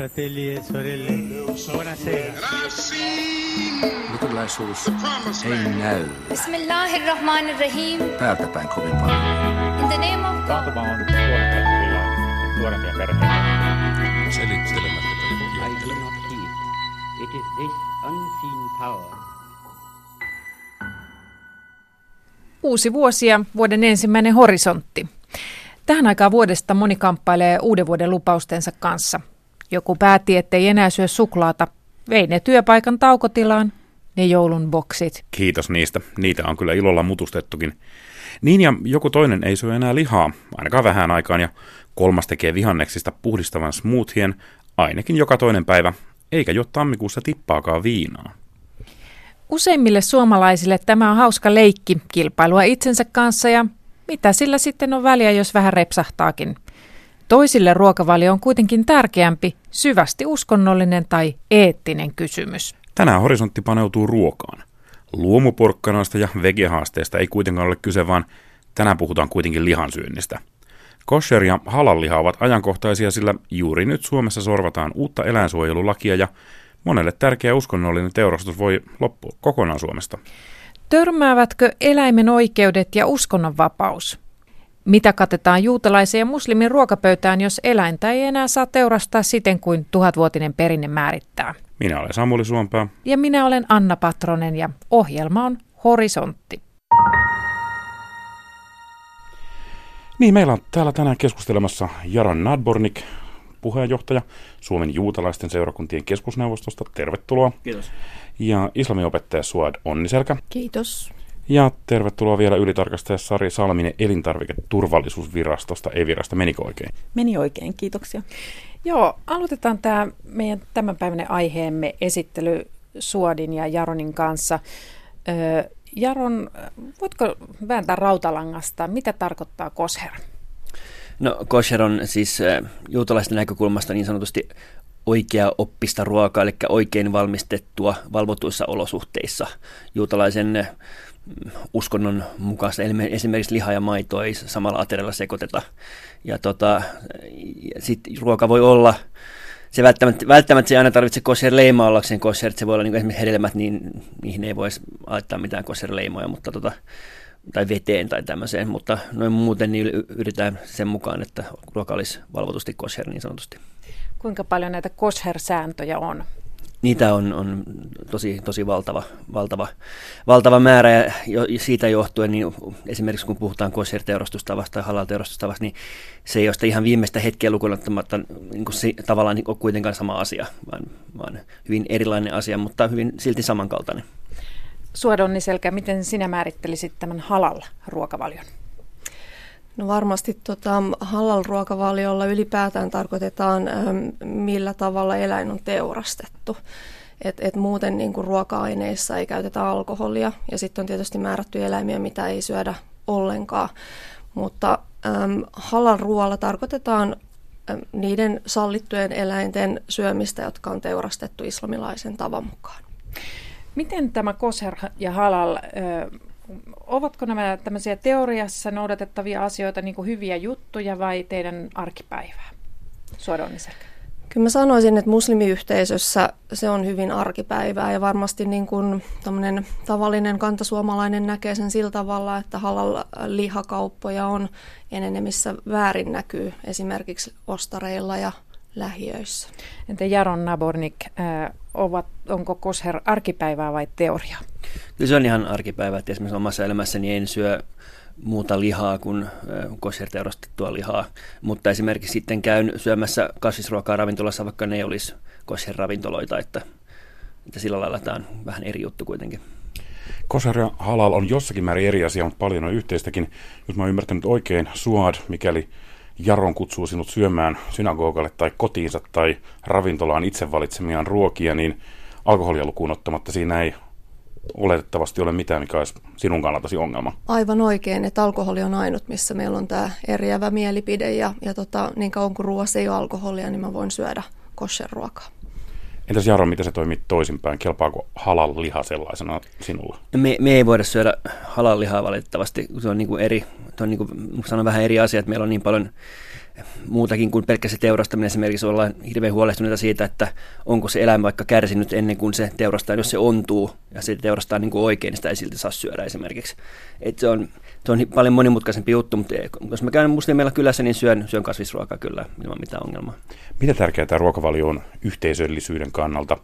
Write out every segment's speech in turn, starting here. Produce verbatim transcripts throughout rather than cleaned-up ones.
Fratelli e sorelle, buonasera. Lutulaisuus ei näy. Bismillahirrahmanirrahim. Täältä päin kovin paljon. In the name of God. Nuorempia perheitä. Selittelemättä. I do not hear. It is this unseen power. Uusi vuosi ja vuoden ensimmäinen horisontti. Tähän aikaan vuodesta moni kamppailee uuden vuoden lupaustensa kanssa. Joku päätti, ettei enää syö suklaata. Vei ne työpaikan taukotilaan, ne joulun boksit. Kiitos niistä. Niitä on kyllä ilolla mutustettukin. Niin ja joku toinen ei syö enää lihaa, ainakaan vähän aikaan. Ja kolmas tekee vihanneksista puhdistavan smoothien ainakin joka toinen päivä. Eikä juo tammikuussa tippaakaan viinaa. Useimmille suomalaisille tämä on hauska leikki, kilpailua itsensä kanssa ja mitä sillä sitten on väliä, jos vähän repsahtaakin. Toisille ruokavalio on kuitenkin tärkeämpi, syvästi uskonnollinen tai eettinen kysymys. Tänään horisontti paneutuu ruokaan. Luomuporkkanoista ja vegehaasteista ei kuitenkaan ole kyse, vaan tänään puhutaan kuitenkin lihansyönnistä. Kosher ja halal-liha ovat ajankohtaisia, sillä juuri nyt Suomessa sorvataan uutta eläinsuojelulakia ja monelle tärkeä uskonnollinen teurastus voi loppua kokonaan Suomesta. Törmäävätkö eläimen oikeudet ja uskonnonvapaus? Mitä katetaan juutalaisen ja muslimin ruokapöytään, jos eläintä ei enää saa teurastaa siten kuin tuhatvuotinen perinne määrittää? Minä olen Samuli Suonpää. Ja minä olen Anna Patronen ja ohjelma on Horisontti. Niin, meillä on täällä tänään keskustelemassa Yaron Nadbornik, puheenjohtaja Suomen juutalaisten seurakuntien keskusneuvostosta. Tervetuloa. Kiitos. Ja islamiopettaja Suaad Onniselkä. Kiitos. Ja tervetuloa vielä ylitarkastaja Sari Salminen elintarviketurvallisuusvirastosta E-virasta. Menikö oikein? Meni oikein, kiitoksia. Joo, aloitetaan tämä meidän tämänpäiväinen aiheemme esittely Suadin ja Yaronin kanssa. Öö, Yaron, voitko vääntää rautalangasta? Mitä tarkoittaa kosher? No, kosher on siis juutalaisten näkökulmasta niin sanotusti oikea oppista ruokaa, eli oikein valmistettua valvotuissa olosuhteissa. Juutalaisen uskonnon mukaista, eli esimerkiksi liha ja maito ei samalla aterialla sekoiteta. Ja tota, sit ruoka voi olla, se välttämättä, välttämättä se ei aina tarvitse kosher-leimaa ollakseen kosher, se voi olla niin esimerkiksi hedelmät, niin niihin ei voisi laittaa mitään kosher-leimoja, mutta tota, tai veteen tai tämmöiseen, mutta noin muuten niin yritetään sen mukaan, että ruoka olisi valvotusti kosher niin sanotusti. Kuinka paljon näitä kosher-sääntöjä on? Niitä on, on tosi, tosi valtava, valtava, valtava määrä ja siitä johtuen niin esimerkiksi kun puhutaan kosher-teurastustavasta tai halal-teurastustavasta, niin se ei ole sitä ihan viimeistä hetkeä lukuun ottamatta niin se, tavallaan niin ole kuitenkaan sama asia, vaan, vaan hyvin erilainen asia, mutta hyvin silti samankaltainen. Suaad Onniselkä, miten sinä määrittelisit tämän halal-ruokavalion? No varmasti tota, halal-ruokavaliolla ylipäätään tarkoitetaan, millä tavalla eläin on teurastettu. Et, et muuten niin kuin ruoka-aineissa ei käytetä alkoholia ja sitten on tietysti määrätty eläimiä, mitä ei syödä ollenkaan. Mutta äm, halal-ruoalla tarkoitetaan äm, niiden sallittujen eläinten syömistä, jotka on teurastettu islamilaisen tavan mukaan. Miten tämä kosher ja halal, ö, ovatko nämä tämmöisiä teoriassa noudatettavia asioita niin kuin hyviä juttuja vai teidän arkipäivää? Suaad Onniselkä. Kyllä mä sanoisin, että muslimiyhteisössä se on hyvin arkipäivää ja varmasti niin kuin tämmöinen tavallinen kantasuomalainen näkee sen sillä tavalla, että halal-lihakauppoja on enenemissä väärin näkyy esimerkiksi ostareilla ja lähiöissä. Entä Yaron Nadbornik, äh, ovat, onko kosher arkipäivää vai teoria? Kyllä se on ihan arkipäivää, että esimerkiksi omassa elämässäni en syö muuta lihaa kuin äh, kosher-teurastettua lihaa, mutta esimerkiksi sitten käyn syömässä kasvisruokaa ravintolassa, vaikka ne ei olisi kosher-ravintoloita, että, että sillä lailla tämä on vähän eri juttu kuitenkin. Kosher ja halal on jossakin määrin eri asia, mutta paljon on yhteistäkin. Jos mä oon ymmärtänyt oikein, Suaad, mikäli Yaron kutsuu sinut syömään synagogalle tai kotiinsa tai ravintolaan itse valitsemiaan ruokia, niin alkoholia lukuun ottamatta siinä ei oletettavasti ole mitään, mikä olisi sinun kannaltasi ongelma. Aivan oikein, että alkoholi on ainut, missä meillä on tämä eriävä mielipide ja, ja tota, niin kauan kuin ruoassa ei ole alkoholia, niin mä voin syödä kosher-ruokaa. Entäs Yaron, miten se toimii toisinpäin? Kelpaako halal liha sellaisena sinulla? Me, me ei voida syödä halal lihaa valitettavasti, se on niin kuin eri, Tuo on niin kuin sanon vähän eri asia, että meillä on niin paljon muutakin kuin pelkkä se teurastaminen. Esimerkiksi ollaan hirveän huolestuneita siitä, että onko se eläin vaikka kärsinyt ennen kuin se teurastaa. Jos se ontuu ja se teurastaa niin kuin oikein, niin sitä ei silti saa syödä esimerkiksi. Et se on, se on paljon monimutkaisempi juttu, mutta jos mä käyn muslimeilla kylässä, niin syön, syön kasvisruokaa kyllä ilman mitään ongelmaa. Mitä tärkeää tämä ruokavalio on yhteisöllisyyden kannalta?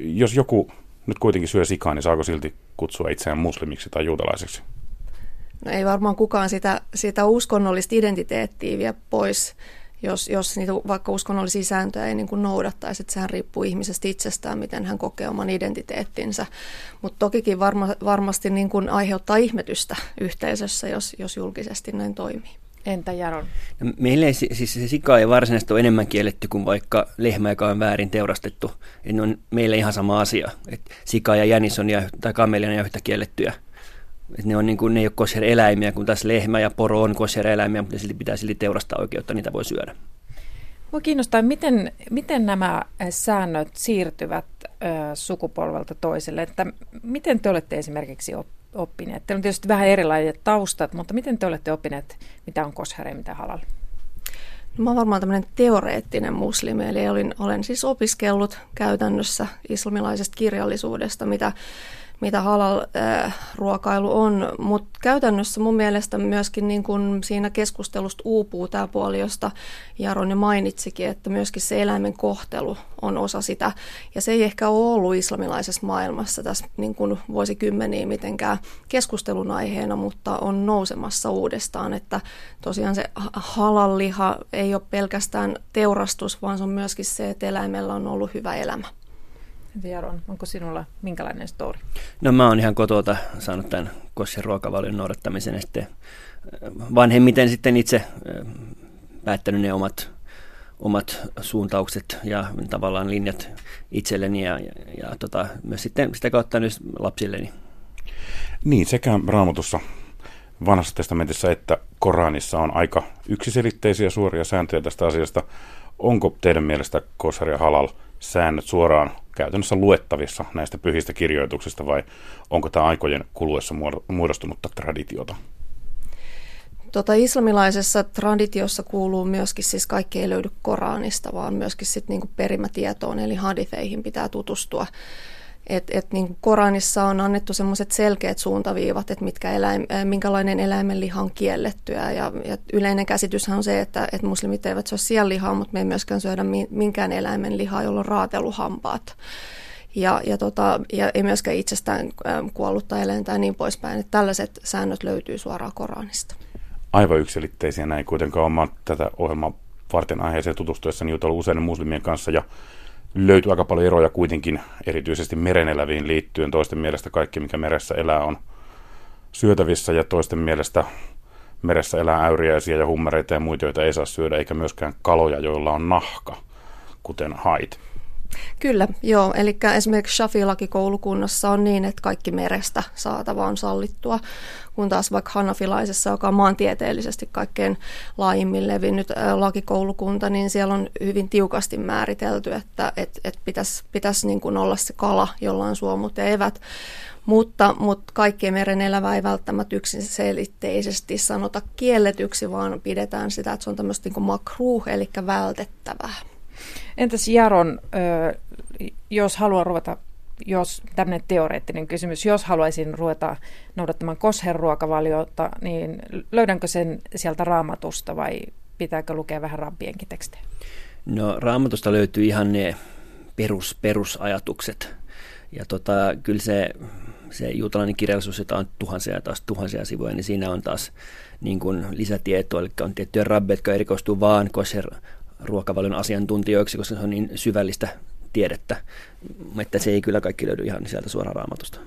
Jos joku nyt kuitenkin syö sikaa, niin saako silti kutsua itseään muslimiksi tai juutalaiseksi? No ei varmaan kukaan sitä, sitä uskonnollista identiteettiä vie pois, jos, jos niitä vaikka uskonnollisia sääntöjä ei niin kuin noudattaisi. Että sehän riippuu ihmisestä itsestään, miten hän kokee oman identiteettinsä. Mutta tokikin varma, varmasti niin kuin aiheuttaa ihmetystä yhteisössä, jos, jos julkisesti näin toimii. Entä Jaron? No, meillä ei, siis se sika ei varsinaisesti ole enemmän kielletty kuin vaikka lehmä, joka on väärin teurastettu. Ne on meillä ihan sama asia. Et sika ja jänis on ja, tai kamelia on yhtä kiellettyjä. Et ne, on niin kuin, ne ei ole kosher-eläimiä, kun taas lehmä ja poro on kosher-eläimiä, mutta silti pitää silti teurastaa oikeutta, niitä voi syödä. Voi kiinnostaa, miten, miten nämä säännöt siirtyvät ö, sukupolvelta toiselle? Että miten te olette esimerkiksi oppineet? Teillä on tietysti vähän erilaiset taustat, mutta miten te olette oppineet, mitä on kosher ja mitä halal? No, mä olen varmaan tämmöinen teoreettinen muslimi, eli olin, olen siis opiskellut käytännössä islamilaisesta kirjallisuudesta, mitä... mitä halal-ruokailu on, mutta käytännössä mun mielestä myöskin niin kun siinä keskustelusta uupuu tämä puoli, josta Jaron jo mainitsikin, että myöskin se eläimen kohtelu on osa sitä. Ja se ei ehkä ole ollut islamilaisessa maailmassa tässä niin kun vuosikymmeniä mitenkään keskustelun aiheena, mutta on nousemassa uudestaan, että tosiaan se halal-liha ei ole pelkästään teurastus, vaan se on myöskin se, että eläimellä on ollut hyvä elämä. Jaron, onko sinulla minkälainen story? No mä oon ihan kotota saanut tämän kosher ruokavalion noudattamisen ja sitten vanhemmiten sitten itse päättänyt ne omat, omat suuntaukset ja tavallaan linjat itselleni ja, ja, ja tota, myös sitten sitä kautta myös lapsilleni. Niin, sekä Raamatussa Vanhassa testamentissa että Koranissa on aika yksiselitteisiä suoria sääntöjä tästä asiasta. Onko teidän mielestä kosher ja halal säännöt suoraan käytännössä luettavissa näistä pyhistä kirjoituksista, vai onko tämä aikojen kuluessa muodostunutta traditiota? Tota, islamilaisessa traditiossa kuuluu myöskin, siis kaikki ei löydy Koranista, vaan myöskin sit niinku perimätietoon, eli haditheihin pitää tutustua. Et, et niinku Koranissa on annettu sellaiset selkeät suuntaviivat, että mitkä eläim, minkälainen eläimen liha on kiellettyä. Ja, ja yleinen käsityshän on se, että et muslimit eivät syö sianlihaa, mutta me ei myöskään syödä minkään eläimen lihaa, jolla on raateluhampaat. Ja, ja, tota, ja ei myöskään itsestään kuollutta eläintä ja niin poispäin. Et tällaiset säännöt löytyy suoraan Koranista. Aivan yksiselitteisiä näin kuitenkaan. Olen tätä ohjelmaa varten aiheeseen tutustuessani jutellut useiden muslimien kanssa ja löytyy aika paljon eroja kuitenkin, erityisesti mereneläviin liittyen. Toisten mielestä kaikki, mikä meressä elää, on syötävissä, ja toisten mielestä meressä elää äyriäisiä ja hummereita ja muita, joita ei saa syödä, eikä myöskään kaloja, joilla on nahka, kuten hait. Kyllä, joo. Eli esimerkiksi Shafi-lakikoulukunnassa on niin, että kaikki merestä saatava on sallittua, kun taas vaikka hanafilaisessa, joka on maantieteellisesti kaikkein laajimmin levinnyt lakikoulukunta, niin siellä on hyvin tiukasti määritelty, että et, et pitäisi pitäis niin kuin olla se kala, jolla on suomut ja evät. Mutta, mutta kaikkien meren elävä ei välttämättä yksiselitteisesti sanota kielletyksi, vaan pidetään sitä, että se on tämmöistä niin kuin makruh, eli vältettävää. Entäs Jaron, jos haluaa ruveta, jos tämmöinen teoreettinen kysymys, jos haluaisin ruveta noudattamaan kosher-ruokavaliota, niin löydänkö sen sieltä Raamatusta vai pitääkö lukea vähän rabbienkin tekstejä? No, Raamatusta löytyy ihan ne perus, perusajatukset. Ja tota, kyllä se, se juutalainen kirjallisuus, jota on tuhansia ja taas tuhansia sivuja, niin siinä on taas niin kuin lisätietoa, eli on tiettyjä rabbeja, jotka erikoistuu vaan kosher ruokavalion asiantuntijoiksi, koska se on niin syvällistä tiedettä, että se ei kyllä kaikki löydy ihan sieltä suoraan Raamatusta.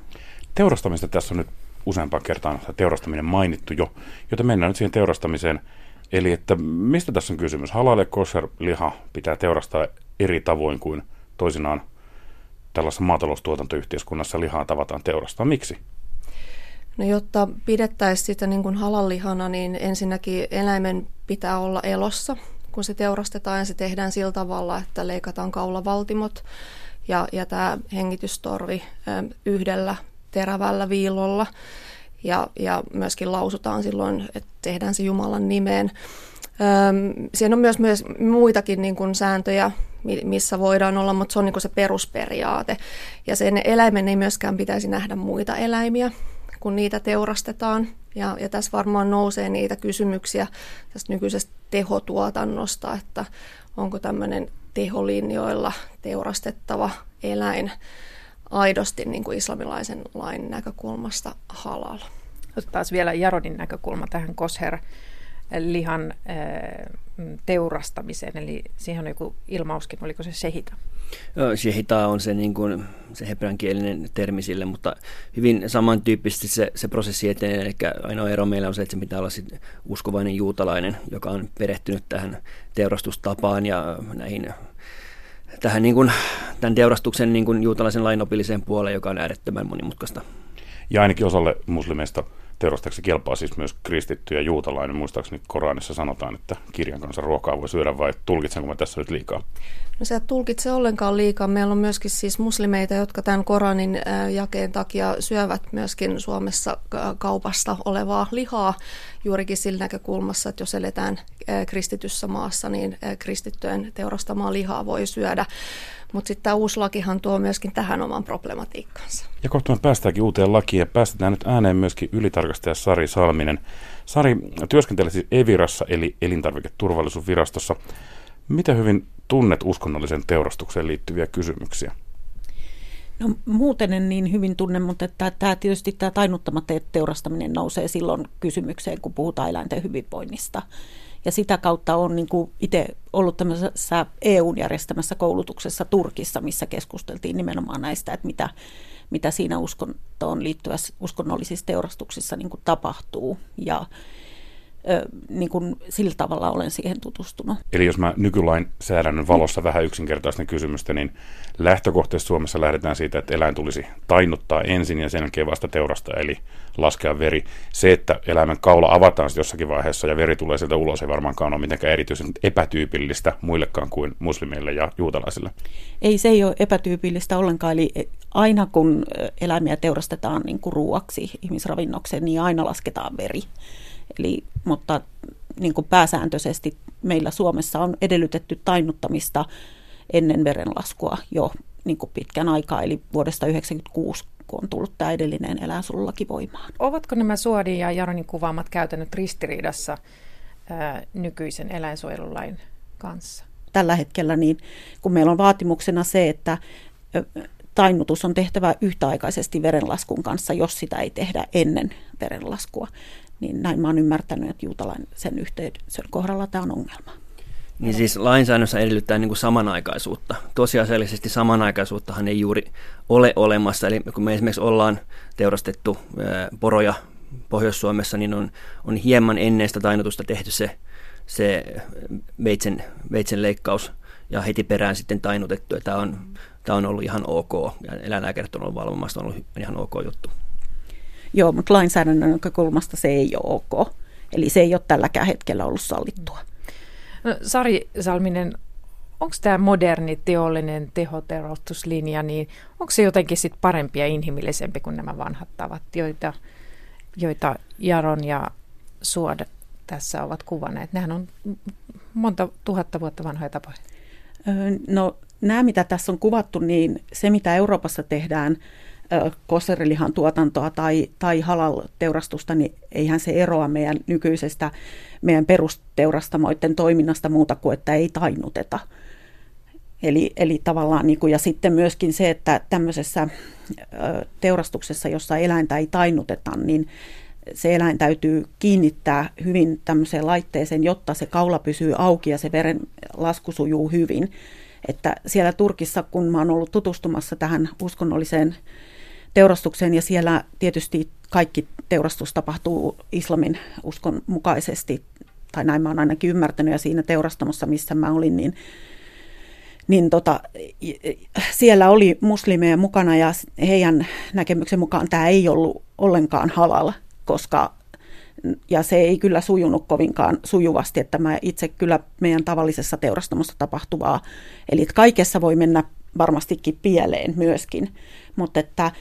Teurastamista tässä on nyt useampaan kertaan teurastaminen mainittu jo, joten mennään nyt siihen teurastamiseen. Eli että mistä tässä on kysymys? Halal- ja kosher-liha pitää teurastaa eri tavoin kuin toisinaan tällaisessa maataloustuotantoyhteiskunnassa lihaa tavataan teurastaa. Miksi? No, jotta pidettäisiin sitä niin kuin halallihana, niin ensinnäkin eläimen pitää olla elossa, kun se teurastetaan, ja se tehdään sillä tavalla, että leikataan kaulavaltimot ja, ja tämä hengitystorvi yhdellä terävällä viilolla. ja, ja myöskin lausutaan silloin, että tehdään se Jumalan nimeen. Öm, siinä on myös, myös muitakin niin kuin sääntöjä, missä voidaan olla, mutta se on niin kuin se perusperiaate. Ja sen eläimen ei myöskään pitäisi nähdä muita eläimiä, kun niitä teurastetaan. Ja, ja tässä varmaan nousee niitä kysymyksiä tästä nykyisestä tehotuotannosta, että onko tämmöinen teholinjoilla teurastettava eläin aidosti niin kuin islamilaisen lain näkökulmasta halal. Otetaan vielä Jaronin näkökulma tähän kosher-lihan teurastamiseen, eli siihen on joku ilmauskin, oliko se shehita? Shehita on se, niin kuin, se hebreankielinen termi sille, mutta hyvin samantyyppisesti se, se prosessi etenee, eli ainoa ero meillä on se, että se pitää olla sit uskovainen juutalainen, joka on perehtynyt tähän teurastustapaan ja näihin, tähän, niin kuin, tämän teurastuksen niin kuin juutalaisen lainopilliseen puoleen, joka on äärettömän monimutkaista. Ja ainakin osalle muslimeista teurastajaksi kelpaa siis myös kristitty ja juutalainen. Muistaakseni Koranissa sanotaan, että kirjan kanssa ruokaa voi syödä, vai tulkitsenko mä tässä nyt liikaa? No se tulkitse ollenkaan liikaa. Meillä on myöskin siis muslimeita, jotka tämän Koranin jakeen takia syövät myöskin Suomessa kaupasta olevaa lihaa juurikin sillä näkökulmassa, että jos eletään kristityssä maassa, niin kristittyjen teurastamaa lihaa voi syödä. Mutta sitten tämä uusi lakihan tuo myöskin tähän oman problematiikkaansa. Ja kohta me päästäänkin uuteen lakiin ja päästetään nyt ääneen myöskin ylitarkastaja Sari Salminen. Sari työskentelee siis E-virassa eli elintarviketurvallisuusvirastossa. Mitä hyvin tunnet uskonnollisen teurastukseen liittyviä kysymyksiä? No muuten en niin hyvin tunne, mutta tämä tietysti tämä tainnuttamatta teurastaminen nousee silloin kysymykseen, kun puhutaan eläinten hyvinvoinnista. Ja sitä kautta olen niin kuin itse ollut tämmöisessä E U:n järjestämässä koulutuksessa Turkissa, missä keskusteltiin nimenomaan näistä, että mitä, mitä siinä uskontoon liittyvässä uskonnollisissa teurastuksissa niin kuin tapahtuu. Ja niin kuin sillä tavalla olen siihen tutustunut. Eli jos mä nykylain säädännön valossa vähän yksinkertaisten kysymystä, niin lähtökohteessa Suomessa lähdetään siitä, että eläin tulisi tainnuttaa ensin ja sen jälkeen vasta teurastaa, eli laskea veri. Se, että eläimen kaula avataan jossakin vaiheessa ja veri tulee sieltä ulos, ei varmaankaan ole mitenkään erityisen epätyypillistä muillekaan kuin muslimeille ja juutalaisille. Ei, se ei ole epätyypillistä ollenkaan, eli aina kun eläimiä teurastetaan niin kuin ruuaksi ihmisravinnokseen, niin aina lasketaan veri. Eli, mutta niin kuin pääsääntöisesti meillä Suomessa on edellytetty tainnuttamista ennen verenlaskua jo niin kuin pitkän aikaa, eli vuodesta yhdeksänkymmentäkuusi, kun on tullut tämä edellinen eläinsuojelulaki voimaan. Ovatko nämä Suaadin ja Jaronin kuvaamat käytännöt ristiriidassa ää, nykyisen eläinsuojelulain kanssa? Tällä hetkellä, niin, kun meillä on vaatimuksena se, että tainnutus on tehtävä yhtäaikaisesti verenlaskun kanssa, jos sitä ei tehdä ennen verenlaskua. Niin näin mä oon ymmärtänyt, että juutalaisen yhteisön kohdalla tämä on ongelma. Niin siis lainsäädännössä edellyttää niin kuin samanaikaisuutta. Tosiasiallisesti samanaikaisuuttahan ei juuri ole olemassa. Eli kun me esimerkiksi ollaan teurastettu poroja Pohjois-Suomessa, niin on, on hieman ennen sitä tainnutusta tehty se, se veitsen, veitsen leikkaus ja heti perään sitten tainnutettu. Ja tämä on, tämä on ollut ihan ok. Eläinlääkärit on ollut valvomassa, on ollut ihan ok juttu. Joo, mutta lainsäädännön näkökulmasta se ei ole ok. Eli se ei ole tälläkään hetkellä ollut sallittua. No, Sari Salminen, onko tämä moderni teollinen tehoteurastuslinja, niin onko se jotenkin sit parempi ja inhimillisempi kuin nämä vanhat tavat, joita, joita Jaron ja Suad tässä ovat kuvanneet? Nehän on monta tuhatta vuotta vanhoja tapoja. No nämä, mitä tässä on kuvattu, niin se, mitä Euroopassa tehdään, kosherilihan tuotantoa tai, tai halal-teurastusta, niin eihän se eroa meidän nykyisestä, meidän perusteurastamoiden toiminnasta muuta kuin, että ei tainnuteta. Eli, eli tavallaan, niin kuin, ja sitten myöskin se, että tämmöisessä teurastuksessa, jossa eläintä ei tainnuteta, niin se eläin täytyy kiinnittää hyvin tämmöiseen laitteeseen, jotta se kaula pysyy auki ja se veren lasku sujuu hyvin. Että siellä Turkissa, kun mä oon ollut tutustumassa tähän uskonnolliseen teurastukseen, ja siellä tietysti kaikki teurastus tapahtuu islamin uskon mukaisesti, tai näin mä oon ainakin ymmärtänyt, ja siinä teurastamossa, missä mä olin, niin, niin tota, siellä oli muslimeja mukana, ja heidän näkemyksen mukaan tämä ei ollut ollenkaan halal, koska, ja se ei kyllä sujunut kovinkaan sujuvasti, että mä itse kyllä meidän tavallisessa teurastamossa tapahtuvaa, eli kaikessa voi mennä varmastikin pieleen myöskin, mutta että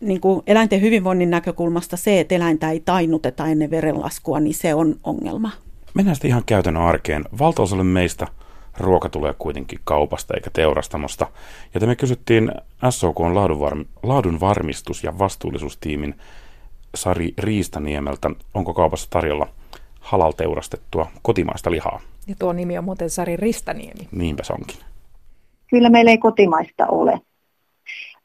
niin kuin eläinten hyvinvoinnin näkökulmasta se, että eläintä ei tainnuteta ennen verenlaskua, niin se on ongelma. Mennään sitten ihan käytännön arkeen. Valtaosalle meistä ruoka tulee kuitenkin kaupasta eikä teurastamosta. Joten me kysyttiin S O K:n laadunvarmistus- ja vastuullisuustiimin Sari Riistaniemeltä, onko kaupassa tarjolla halal-teurastettua kotimaista lihaa. Ja tuo nimi on muuten Sari Riistaniemi. Niinpä se onkin. Kyllä meillä ei kotimaista ole.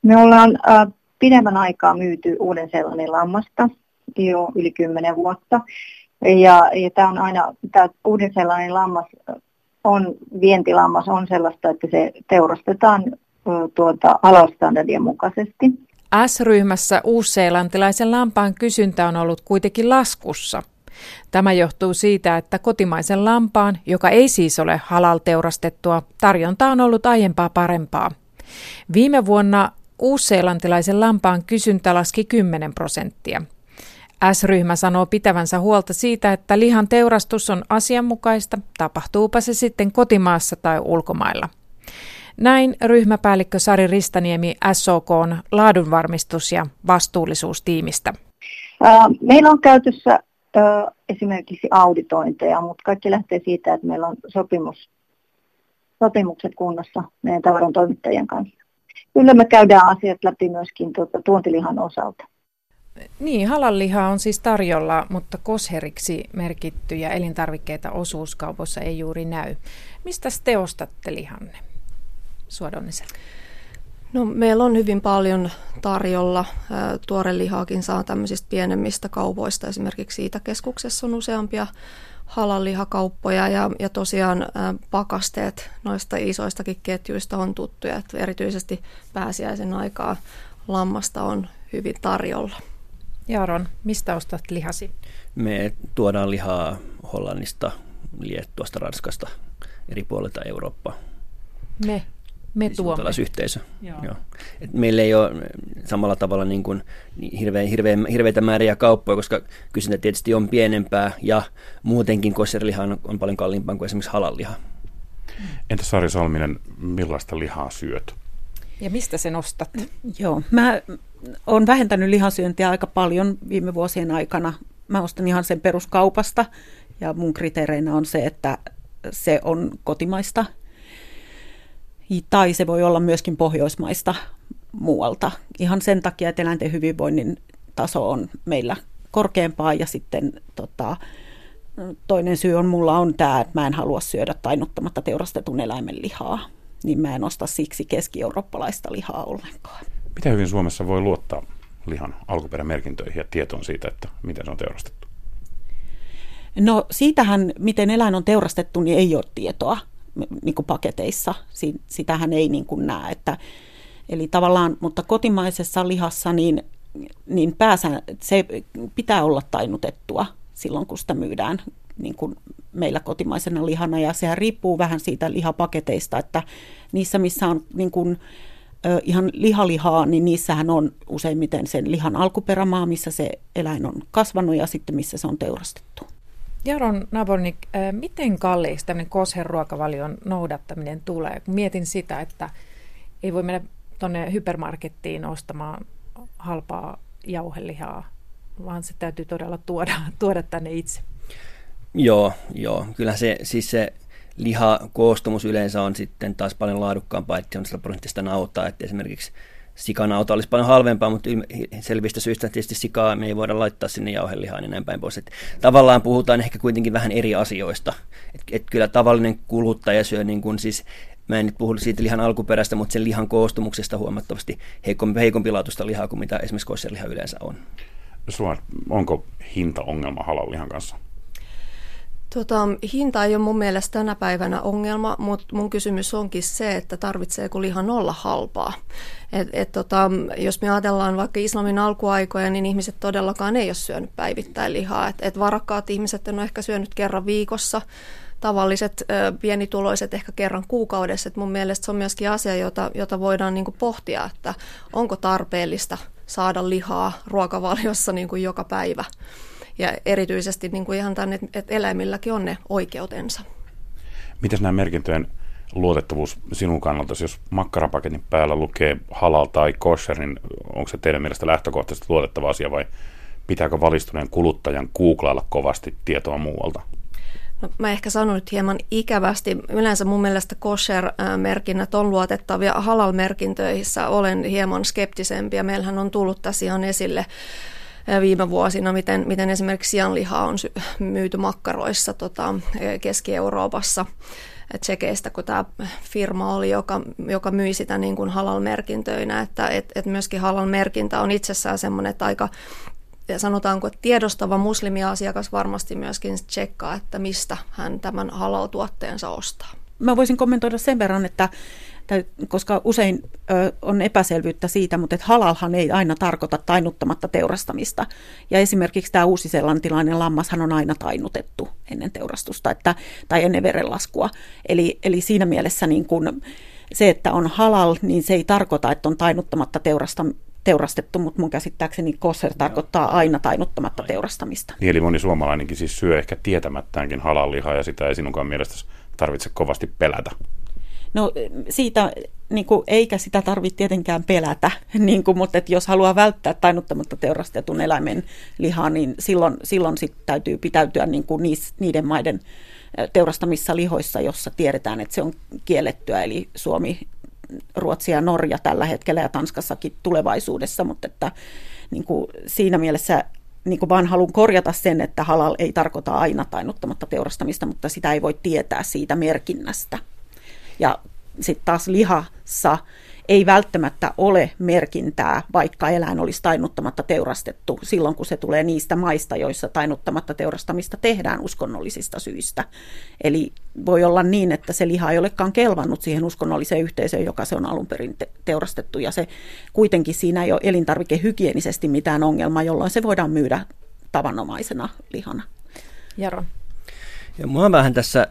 Me ollaan äh, pidemmän aikaa myyty Uuden-Seelannin lammasta jo yli kymmenen vuotta. Ja, ja tämä on aina, tämä Uuden-Seelannin lammas on, vientilammas on sellaista, että se teurastetaan äh, tuota, halal-standardien mukaisesti. S-ryhmässä uusseelantilaisen lampaan kysyntä on ollut kuitenkin laskussa. Tämä johtuu siitä, että kotimaisen lampaan, joka ei siis ole halal-teurastettua, tarjonta on ollut aiempaa parempaa. Viime vuonna uusseelantilaisen lampaan kysyntä laski kymmenen prosenttia. S-ryhmä sanoo pitävänsä huolta siitä, että lihan teurastus on asianmukaista, tapahtuupa se sitten kotimaassa tai ulkomailla. Näin ryhmäpäällikkö Sari Riistaniemi S O K:n laadunvarmistus- ja vastuullisuustiimistä. Meillä on käytössä esimerkiksi auditointeja, mutta kaikki lähtee siitä, että meillä on sopimus, sopimukset kunnossa meidän tavaran toimittajien kanssa. Kyllä me käydään asiat läpi myöskin tuota tuontilihan osalta. Niin, halalliha on siis tarjolla, mutta kosheriksi merkittyjä elintarvikkeita osuuskaupoissa ei juuri näy. Mistä te ostatte lihanne? Suaad Onniselkä. No, meillä on hyvin paljon tarjolla. Tuorelihaakin saa tämmöisistä pienemmistä kaupoista. Esimerkiksi Itäkeskuksessa on useampia halalihakauppoja ja, ja tosiaan pakasteet noista isoistakin ketjuista on tuttuja. Että erityisesti pääsiäisen aikaa lammasta on hyvin tarjolla. Yaron, mistä ostat lihasi? Me tuodaan lihaa Hollannista, Liettuasta, Ranskasta, eri puolilta Eurooppaa. Me? Me tuomme. Juutalaisyhteisö. Joo. Joo. Et meillä ei ole samalla tavalla niin kuin hirveän, hirveän, hirveitä määriä kauppoja, koska kysyntä tietysti on pienempää ja muutenkin kosherliha on, on paljon kalliimpaa kuin esimerkiksi halalliha. Entä Sari Salminen, millaista lihaa syöt? Ja mistä sen ostat? Joo, mä oon vähentänyt lihansyöntiä aika paljon viime vuosien aikana. Mä ostan ihan sen peruskaupasta ja mun kriteereinä on se, että se on kotimaista. Tai se voi olla myöskin pohjoismaista muualta. Ihan sen takia, että eläinten hyvinvoinnin taso on meillä korkeampaa. Ja sitten tota, toinen syy on mulla on tämä, että mä en halua syödä tainnuttamatta teurastetun eläimen lihaa. Niin mä en osta siksi keski-eurooppalaista lihaa ollenkaan. Miten hyvin Suomessa voi luottaa lihan alkuperämerkintöihin ja tietoon siitä, että miten se on teurastettu? No siitähän, miten eläin on teurastettu, niin ei ole tietoa. Niin kuin paketeissa, sitähän ei niin kuin näe. Että, eli tavallaan, mutta kotimaisessa lihassa niin, niin pääsään, se pitää olla tainnutettua silloin, kun sitä myydään niin kuin meillä kotimaisena lihana. Ja sehän riippuu vähän siitä lihapaketeista, että niissä, missä on niin kuin, ihan lihalihaa, niin niissähän on useimmiten sen lihan alkuperämaa, missä se eläin on kasvanut ja sitten missä se on teurastettu. Yaron Nadbornik, miten kalliiksi tämmöinen kosher-ruokavalion noudattaminen tulee? Mietin sitä, että ei voi mennä tuonne hypermarkettiin ostamaan halpaa jauhelihaa, vaan se täytyy todella tuoda, tuoda tänne itse. Joo, joo. Kyllä se, siis se lihakoostumus yleensä on sitten taas paljon laadukkaampaa, että se on sillä prosenttista nautaa, että esimerkiksi sikanauta olisi paljon halvempaa, mutta selvistä syistä tietysti sikaa me ei voida laittaa sinne jauhelihaan ja näin päin pois. Et tavallaan puhutaan ehkä kuitenkin vähän eri asioista. Et, et kyllä tavallinen kuluttaja syö, niin kun siis, mä en nyt puhu siitä lihan alkuperästä, mutta sen lihan koostumuksesta huomattavasti heikompi, heikompi laatusta lihaa kuin mitä esimerkiksi kosherliha yleensä on. Suaad, onko hintaongelma halallihan kanssa? Tota, hinta ei ole mun mielestä tänä päivänä ongelma, mutta mun kysymys onkin se, että tarvitseeko lihan olla halpaa. Et, et tota, jos me ajatellaan vaikka islamin alkuaikoja, niin ihmiset todellakaan ei ole syönyt päivittäin lihaa. Et, et varakkaat ihmiset on ehkä syönyt kerran viikossa, tavalliset pienituloiset ehkä kerran kuukaudessa. Et mun mielestä se on myöskin asia, jota, jota voidaan niinku pohtia, että onko tarpeellista saada lihaa ruokavaliossa niinku joka päivä. Ja erityisesti niin kuin ihan tämän, että eläimilläkin on ne oikeutensa. Mitäs nämä merkintöjen luotettavuus sinun kannalta, jos makkarapaketin päällä lukee halal tai kosher, niin onko se teidän mielestä lähtökohtaisesti luotettava asia vai pitääkö valistuneen kuluttajan googlailla kovasti tietoa muualta? No, mä ehkä sanon nyt hieman ikävästi. Yleensä mun mielestä kosher-merkinnät on luotettavia. Halal-merkintöissä olen hieman skeptisempiä. Meillähän on tullut tässä ihan esille viime vuosina, miten, miten esimerkiksi sianlihaa on myyty makkaroissa tota, Keski-Euroopassa. Tsekeistä, kun tämä firma oli, joka, joka myi sitä niin kuin halal-merkintöinä. Että et, et myöskin halal-merkintä on itsessään semmoinen, että aika... Ja sanotaanko, että tiedostava muslimiasiakas varmasti myöskin tsekkaa, että mistä hän tämän halal-tuotteensa ostaa. Mä voisin kommentoida sen verran, että koska usein on epäselvyyttä siitä, mutta halalhan ei aina tarkoita tainnuttamatta teurastamista. Ja esimerkiksi tämä uusiseelantilainen lammashan on aina tainnutettu ennen teurastusta että, tai ennen verenlaskua. Eli, eli siinä mielessä niin kun se, että on halal, niin se ei tarkoita, että on tainnuttamatta teurastamista. teurastettu, mutta mun käsittääkseni kosher tarkoittaa aina tainnuttamatta teurastamista. Niin, eli moni suomalainenkin siis syö ehkä tietämättäänkin halallihaa ja sitä ei sinunkaan mielestäsi tarvitse kovasti pelätä. No siitä, niin kuin, eikä sitä tarvitse tietenkään pelätä, niin kuin, mutta että jos haluaa välttää tainnuttamatta teurastetun eläimen lihaa, niin silloin, silloin sit täytyy pitäytyä niin kuin niis, niiden maiden teurastamissa lihoissa, jossa tiedetään, että se on kiellettyä, eli Suomi, Ruotsi ja Norja tällä hetkellä ja Tanskassakin tulevaisuudessa, mutta että, niin kuin siinä mielessä niin kuin vaan haluan korjata sen, että halal ei tarkoita aina tainnuttamatta teurastamista, mutta sitä ei voi tietää siitä merkinnästä. Ja sitten taas lihassa ei välttämättä ole merkintää, vaikka eläin olisi tainnuttamatta teurastettu silloin, kun se tulee niistä maista, joissa tainnuttamatta teurastamista tehdään uskonnollisista syistä. Eli voi olla niin, että se liha ei olekaan kelvannut siihen uskonnolliseen yhteisöön, joka se on alun perin te- teurastettu. Ja se kuitenkin siinä ei ole elintarvikehygienisesti mitään ongelmaa, jolloin se voidaan myydä tavanomaisena lihana. Jaron. Ja mua vähän tässä,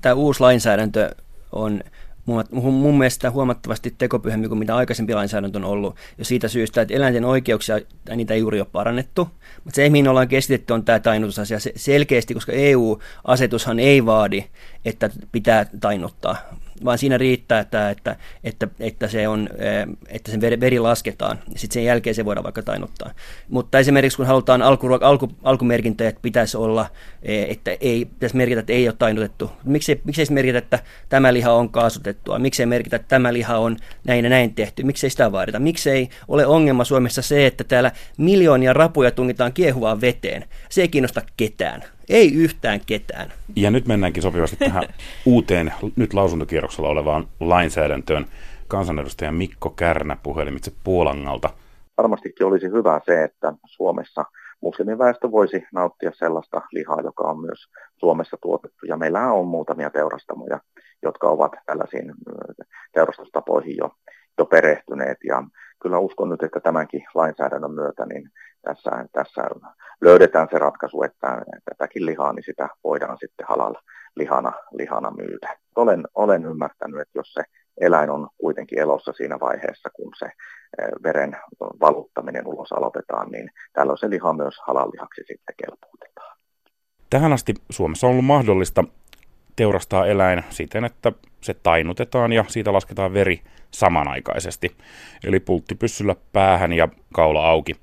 tämä uusi lainsäädäntö on... Mun mielestä huomattavasti tekopyhempi kuin mitä aikaisempi lainsäädäntö on ollut, jo siitä syystä, että eläinten oikeuksia, niitä ei juuri ole parannettu. Mutta se, mihin ollaan keskitetty, on tämä tainnutusasia selkeästi, koska E U-asetushan ei vaadi, että pitää tainnuttaa, vaan siinä riittää, että, että, että, että, se on, että sen veri, veri lasketaan, ja sitten sen jälkeen se voidaan vaikka tainnuttaa. Mutta esimerkiksi kun halutaan alkuruok- alku, alkumerkintöjä, että pitäisi olla, että ei, pitäisi merkitä, että ei ole tainnutettu. Miksi ei merkitä, että tämä liha on kaasutettua? Miksi ei merkitä, että tämä liha on näin ja näin tehty? Miksi ei sitä vaadita? Miksi ei ole ongelma Suomessa se, että täällä miljoonia rapuja tungitaan kiehuvaan veteen? Se ei kiinnosta ketään. Ei yhtään ketään. Ja nyt mennäänkin sopivasti tähän uuteen, nyt lausuntokierroksella olevaan lainsäädäntöön. Kansanedustaja Mikko Kärnä puhelimitse Puolangalta. Varmastikin olisi hyvä se, että Suomessa muslimiväestö voisi nauttia sellaista lihaa, joka on myös Suomessa tuotettu. Ja meillähän on muutamia teurastamoja, jotka ovat tällaisiin teurastustapoihin jo, jo perehtyneet. Ja kyllä uskon nyt, että tämänkin lainsäädännön myötä niin tässä, tässä löydetään se ratkaisu, että tätäkin lihaa, niin sitä voidaan sitten halal lihana, lihana myydä. Olen, olen ymmärtänyt, että jos se eläin on kuitenkin elossa siinä vaiheessa, kun se veren valuttaminen ulos aloitetaan, niin tällöin se liha myös halal lihaksi sitten kelpuutetaan. Tähän asti Suomessa on ollut mahdollista teurastaa eläin siten, että se tainnutetaan ja siitä lasketaan veri samanaikaisesti. Eli pultti pyssyllä päähän ja kaula auki.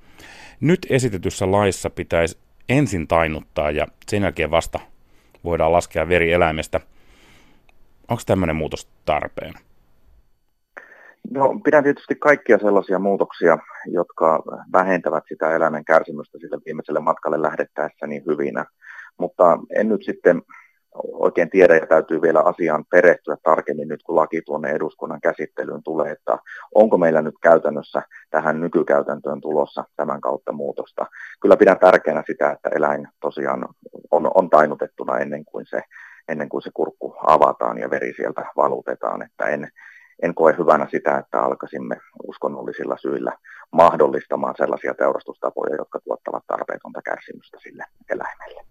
Nyt esitetyssä laissa pitäisi ensin tainnuttaa ja sen jälkeen vasta voidaan laskea veri eläimestä. Onko tämmöinen muutos tarpeen? No, pidän tietysti kaikkia sellaisia muutoksia, jotka vähentävät sitä eläimen kärsimystä sille viimeiselle matkalle lähdettäessä niin hyvinä. Mutta en nyt sitten oikein tiedä ja täytyy vielä asiaan perehtyä tarkemmin nyt, kun laki tuonne eduskunnan käsittelyyn tulee, että onko meillä nyt käytännössä tähän nykykäytäntöön tulossa tämän kautta muutosta. Kyllä pidän tärkeänä sitä, että eläin tosiaan on, on tainnutettuna ennen kuin se, ennen kuin se kurkku avataan ja veri sieltä valutetaan, että en, en koe hyvänä sitä, että alkaisimme uskonnollisilla syillä mahdollistamaan sellaisia teurastustapoja, jotka tuottavat tarpeetonta kärsimystä sille eläimelle.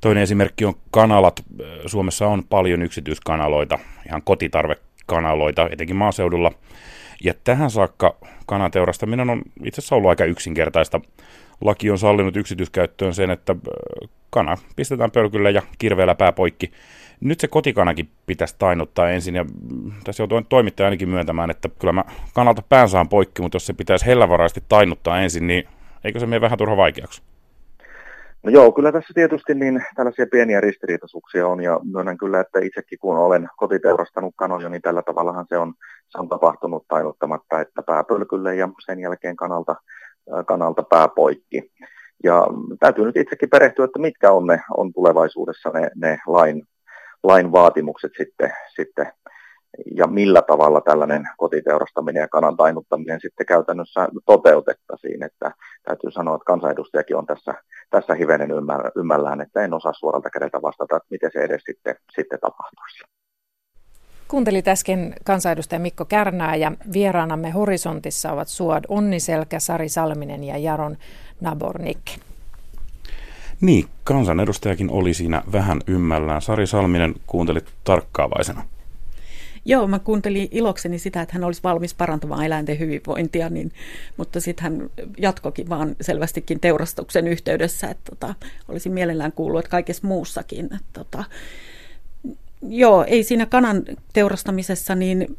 Toinen esimerkki on kanalat. Suomessa on paljon yksityiskanaloita, ihan kotitarvekanaloita, etenkin maaseudulla. Ja tähän saakka kanan teurastaminen on itse asiassa ollut aika yksinkertaista. Laki on sallinut yksityiskäyttöön sen, että kana pistetään pölkylle ja kirveellä pää poikki. Nyt se kotikanakin pitäisi tainnuttaa ensin, ja tässä joutuu toimittaja ainakin myöntämään, että kyllä mä kanalta pään saan poikki, mutta jos se pitäisi hellävaraisesti tainnuttaa ensin, niin eikö se mene vähän turha vaikeaksi? No joo, kyllä tässä tietysti niin tällaisia pieniä ristiriitaisuuksia on, ja myönnän kyllä, että itsekin kun olen kotiteurastanut kanoja, niin tällä tavallahan se on, se on tapahtunut tainnuttamatta, että pää pölkylle ja sen jälkeen kanalta, kanalta pää poikki. Ja täytyy nyt itsekin perehtyä, että mitkä on ne on tulevaisuudessa ne, ne lain, lain vaatimukset sitten, sitten ja millä tavalla tällainen kotiteurastaminen ja kanan tainnuttaminen sitten käytännössä toteutettaisiin. Että täytyy sanoa, että kansanedustajakin on tässä, tässä hivenen ymmällään, että en osaa suoralta kädeltä vastata, että miten se edes sitten, sitten tapahtuisi. Kuuntelit äsken kansanedustaja Mikko Kärnää, ja vieraanamme Horisontissa ovat Suaad Onniselkä, Sari Salminen ja Yaron Nadbornik. Niin, kansanedustajakin oli siinä vähän ymmällään. Sari Salminen, kuuntelit tarkkaavaisena. Joo, mä kuuntelin ilokseni sitä, että hän olisi valmis parantamaan eläinten hyvinvointia, niin, mutta sitten hän jatkokin vaan selvästikin teurastuksen yhteydessä, että tota, olisin mielellään kuullut, että kaikessa muussakin. Että, tota, joo, ei siinä kanan teurastamisessa, niin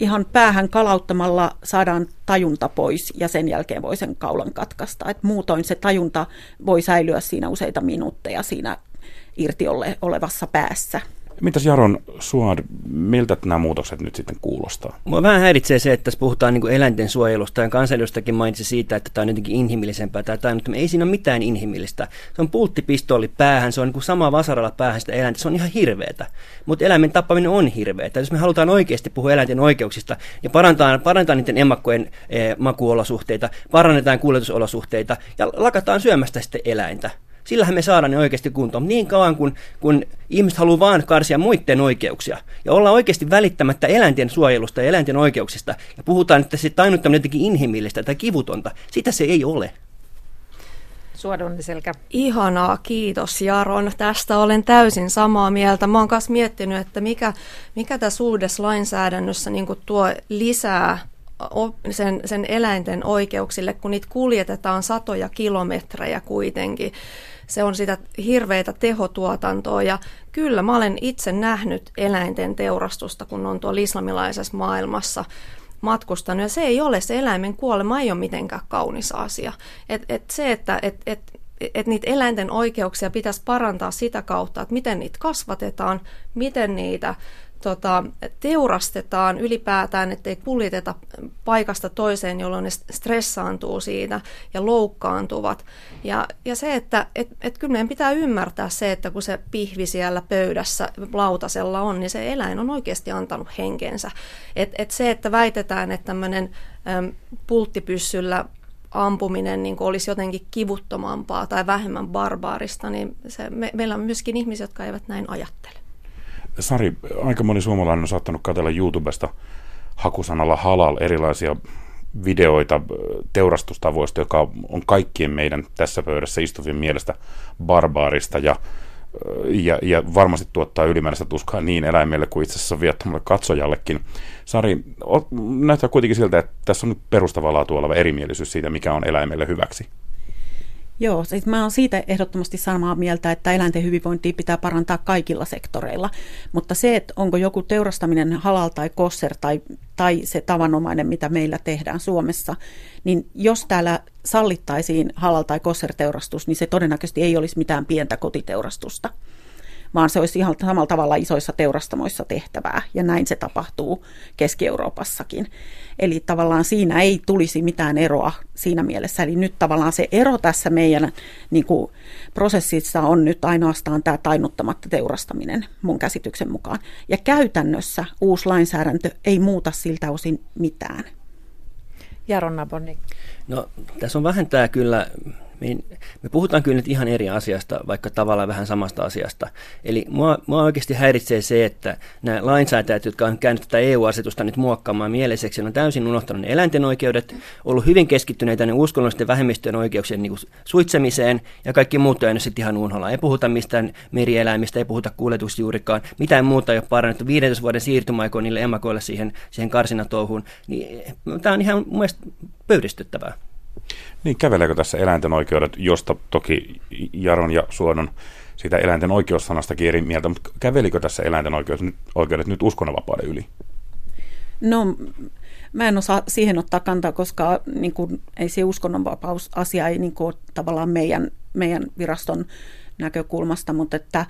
ihan päähän kalauttamalla saadaan tajunta pois ja sen jälkeen voi sen kaulan katkaista. Et muutoin se tajunta voi säilyä siinä useita minuutteja siinä irti olevassa päässä. Mitäs Yaron, Suaad, miltä nämä muutokset nyt sitten kuulostaa? Mua vähän häiritsee se, että tässä puhutaan niin kuin eläinten suojelusta, ja kansanedustajakin mainitsi siitä, että tämä on jotenkin inhimillisempää tai tainnuttaminen. Ei siinä ole mitään inhimillistä. Se on pulttipistooli päähän, se on niin kuin sama vasaralla päähän sitä eläintä, se on ihan hirveetä. Mutta eläimen tappaminen on hirveetä. Jos me halutaan oikeasti puhua eläinten oikeuksista ja parantaa, parantaa niiden emakkojen eh, makuolosuhteita, parannetaan kuljetusolosuhteita ja lakataan syömästä sitten eläintä. Sillähän me saadaan ne oikeasti kuntoon. Niin kauan, kun, kun ihmiset haluaa vaan karsia muiden oikeuksia ja olla oikeasti välittämättä eläinten suojelusta ja eläinten oikeuksista ja puhutaan, että se tainnuttaminen jotenkin inhimillistä tai kivutonta, sitä se ei ole. Suaad Onniselkä. Ihanaa, kiitos Yaron. Tästä olen täysin samaa mieltä. Mä oon myös miettinyt, että mikä, mikä tässä uudessa lainsäädännössä niin kun tuo lisää sen, sen eläinten oikeuksille, kun niitä kuljetetaan satoja kilometrejä kuitenkin. Se on sitä hirveätä tehotuotantoa, ja kyllä mä olen itse nähnyt eläinten teurastusta, kun on tuolla islamilaisessa maailmassa matkustanut, ja se ei ole, se eläimen kuolema ei ole mitenkään kaunis asia. Et, et se, että et, et, et niitä eläinten oikeuksia pitäisi parantaa sitä kautta, että miten niitä kasvatetaan, miten niitä Tota, teurastetaan ylipäätään, ettei kuljeteta paikasta toiseen, jolloin ne stressaantuu siitä ja loukkaantuvat. Ja, ja se, että et, et kyllä meidän pitää ymmärtää se, että kun se pihvi siellä pöydässä lautasella on, niin se eläin on oikeasti antanut henkensä. Et, et se, että väitetään, että tämmöinen äm, pulttipyssyllä ampuminen niin olisi jotenkin kivuttomampaa tai vähemmän barbaarista, niin se, me, meillä on myöskin ihmisiä, jotka eivät näin ajattele. Sari, aika moni suomalainen on saattanut katsella YouTubesta hakusanalla halal erilaisia videoita teurastustavoista, joka on kaikkien meidän tässä pöydässä istuvien mielestä barbaarista ja, ja, ja varmasti tuottaa ylimääräistä tuskaa niin eläimelle kuin itse asiassa viattomalle katsojallekin. Sari, näyttää kuitenkin siltä, että tässä on nyt perustavaa laatua oleva erimielisyys siitä, mikä on eläimelle hyväksi. Joo, siis mä oon siitä ehdottomasti samaa mieltä, että eläinten hyvinvointia pitää parantaa kaikilla sektoreilla, mutta se, että onko joku teurastaminen halal tai kosher tai, tai se tavanomainen, mitä meillä tehdään Suomessa, niin jos täällä sallittaisiin halal tai kosher teurastus, niin se todennäköisesti ei olisi mitään pientä kotiteurastusta, vaan se olisi ihan samalla tavalla isoissa teurastamoissa tehtävää, ja näin se tapahtuu Keski-Euroopassakin. Eli tavallaan siinä ei tulisi mitään eroa siinä mielessä. Eli nyt tavallaan se ero tässä meidän niin kuin, prosessissa on nyt ainoastaan tämä tainnuttamatta teurastaminen mun käsityksen mukaan. Ja käytännössä uusi lainsäädäntö ei muuta siltä osin mitään. Yaron Nadbornik. No tässä on vähän tämä kyllä Me, me puhutaan kyllä nyt ihan eri asiasta, vaikka tavallaan vähän samasta asiasta. Eli mua, mua oikeasti häiritsee se, että nämä lainsäätäjät, jotka on käynyt tätä E U-asetusta nyt muokkaamaan mieliseksi, on täysin unohtanut ne eläinten oikeudet, ollut hyvin keskittyneitä ne uskonnollisten vähemmistöjen oikeuksien niin kuin suitsemiseen, ja kaikki muut on sitten ihan unholaan. Ei puhuta mistään merieläimistä, ei puhuta kuljetuksista juurikaan, mitään muuta ei ole parannettu. viidentoista vuoden siirtymäaikoon niille emakoille siihen, siihen karsinatouhuun. Niin, tämä on ihan mun mielestä pöyristyttävää. Niin, käveleekö tässä eläinten oikeudet, josta toki Jaron ja Suaad on sitä eläinten oikeussanastakin eri mieltä, mutta kävelikö tässä eläinten oikeudet, oikeudet nyt uskonnonvapauden yli? No, mä en osaa siihen ottaa kantaa, koska niin kun, ei se uskonnonvapausasia ei niin kun, tavallaan meidän, meidän viraston näkökulmasta, mutta että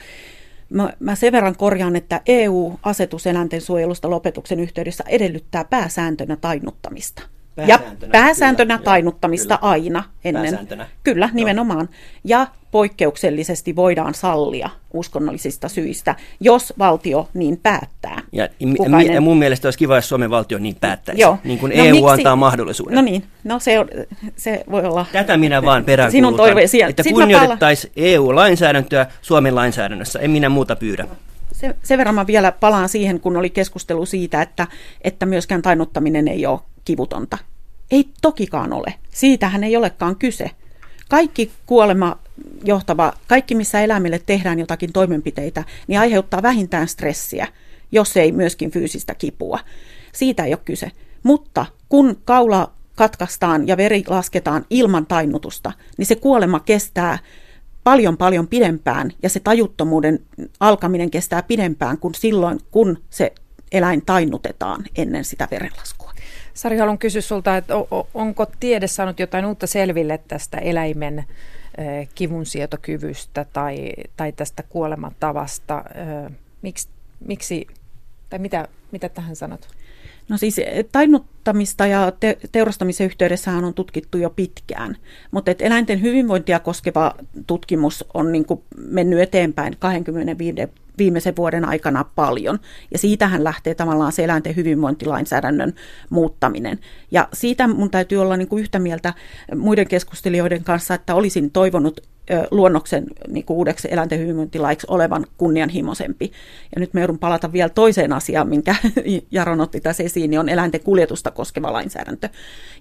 Mä, mä sen verran korjaan, että E U-asetus eläinten suojelusta lopetuksen yhteydessä edellyttää pääsääntönä tainnuttamista. Pääsääntönä, ja pääsääntönä kyllä, tainnuttamista kyllä, aina ennen. Pääsääntönä. Kyllä, nimenomaan. Ja poikkeuksellisesti voidaan sallia uskonnollisista syistä, jos valtio niin päättää. Ja, Kukainen... ja mun mielestä olisi kiva, jos Suomen valtio niin päättäisi, joo. Niin kuin no E U miksi... antaa mahdollisuuden. No niin, no se, on, se voi olla... Tätä minä vaan peräänkuulutan, että kunnioitettaisiin E U-lainsäädäntöä Suomen lainsäädännössä, en minä muuta pyydä. Se, sen verran mä vielä palaan siihen, kun oli keskustelu siitä, että, että myöskään tainnuttaminen ei ole kivutonta. Ei tokikaan ole. Siitähän ei olekaan kyse. Kaikki kuolema johtava, kaikki missä eläimille tehdään jotakin toimenpiteitä, niin aiheuttaa vähintään stressiä, jos ei myöskin fyysistä kipua. Siitä ei ole kyse. Mutta kun kaula katkaistaan ja veri lasketaan ilman tainnutusta, niin se kuolema kestää paljon paljon pidempään ja se tajuttomuuden alkaminen kestää pidempään kuin silloin, kun se eläin tainnutetaan ennen sitä verenlaskua. Sari, haluan kysyä sulta, että onko tiede saanut jotain uutta selville tästä eläimen kivunsietokyvystä tai, tai tästä kuolemantavasta? Miks, miksi, tai mitä, mitä tähän sanot? No siis tainnuttamista ja te- teurastamisen yhteydessähän on tutkittu jo pitkään, mutta et eläinten hyvinvointia koskeva tutkimus on niin kuin mennyt eteenpäin kaksikymmentäviisi viimeisen vuoden aikana paljon, ja siitähän lähtee tavallaan se eläinten hyvinvointilainsäädännön muuttaminen. Ja siitä mun täytyy olla niin kuin yhtä mieltä muiden keskustelijoiden kanssa, että olisin toivonut luonnoksen niin kuin uudeksi eläinten hyvinvointilaiksi olevan kunnianhimoisempi. Ja nyt me joudun palata vielä toiseen asiaan, minkä Jaron otti tässä esiin, niin on eläinten kuljetusta koskeva lainsäädäntö.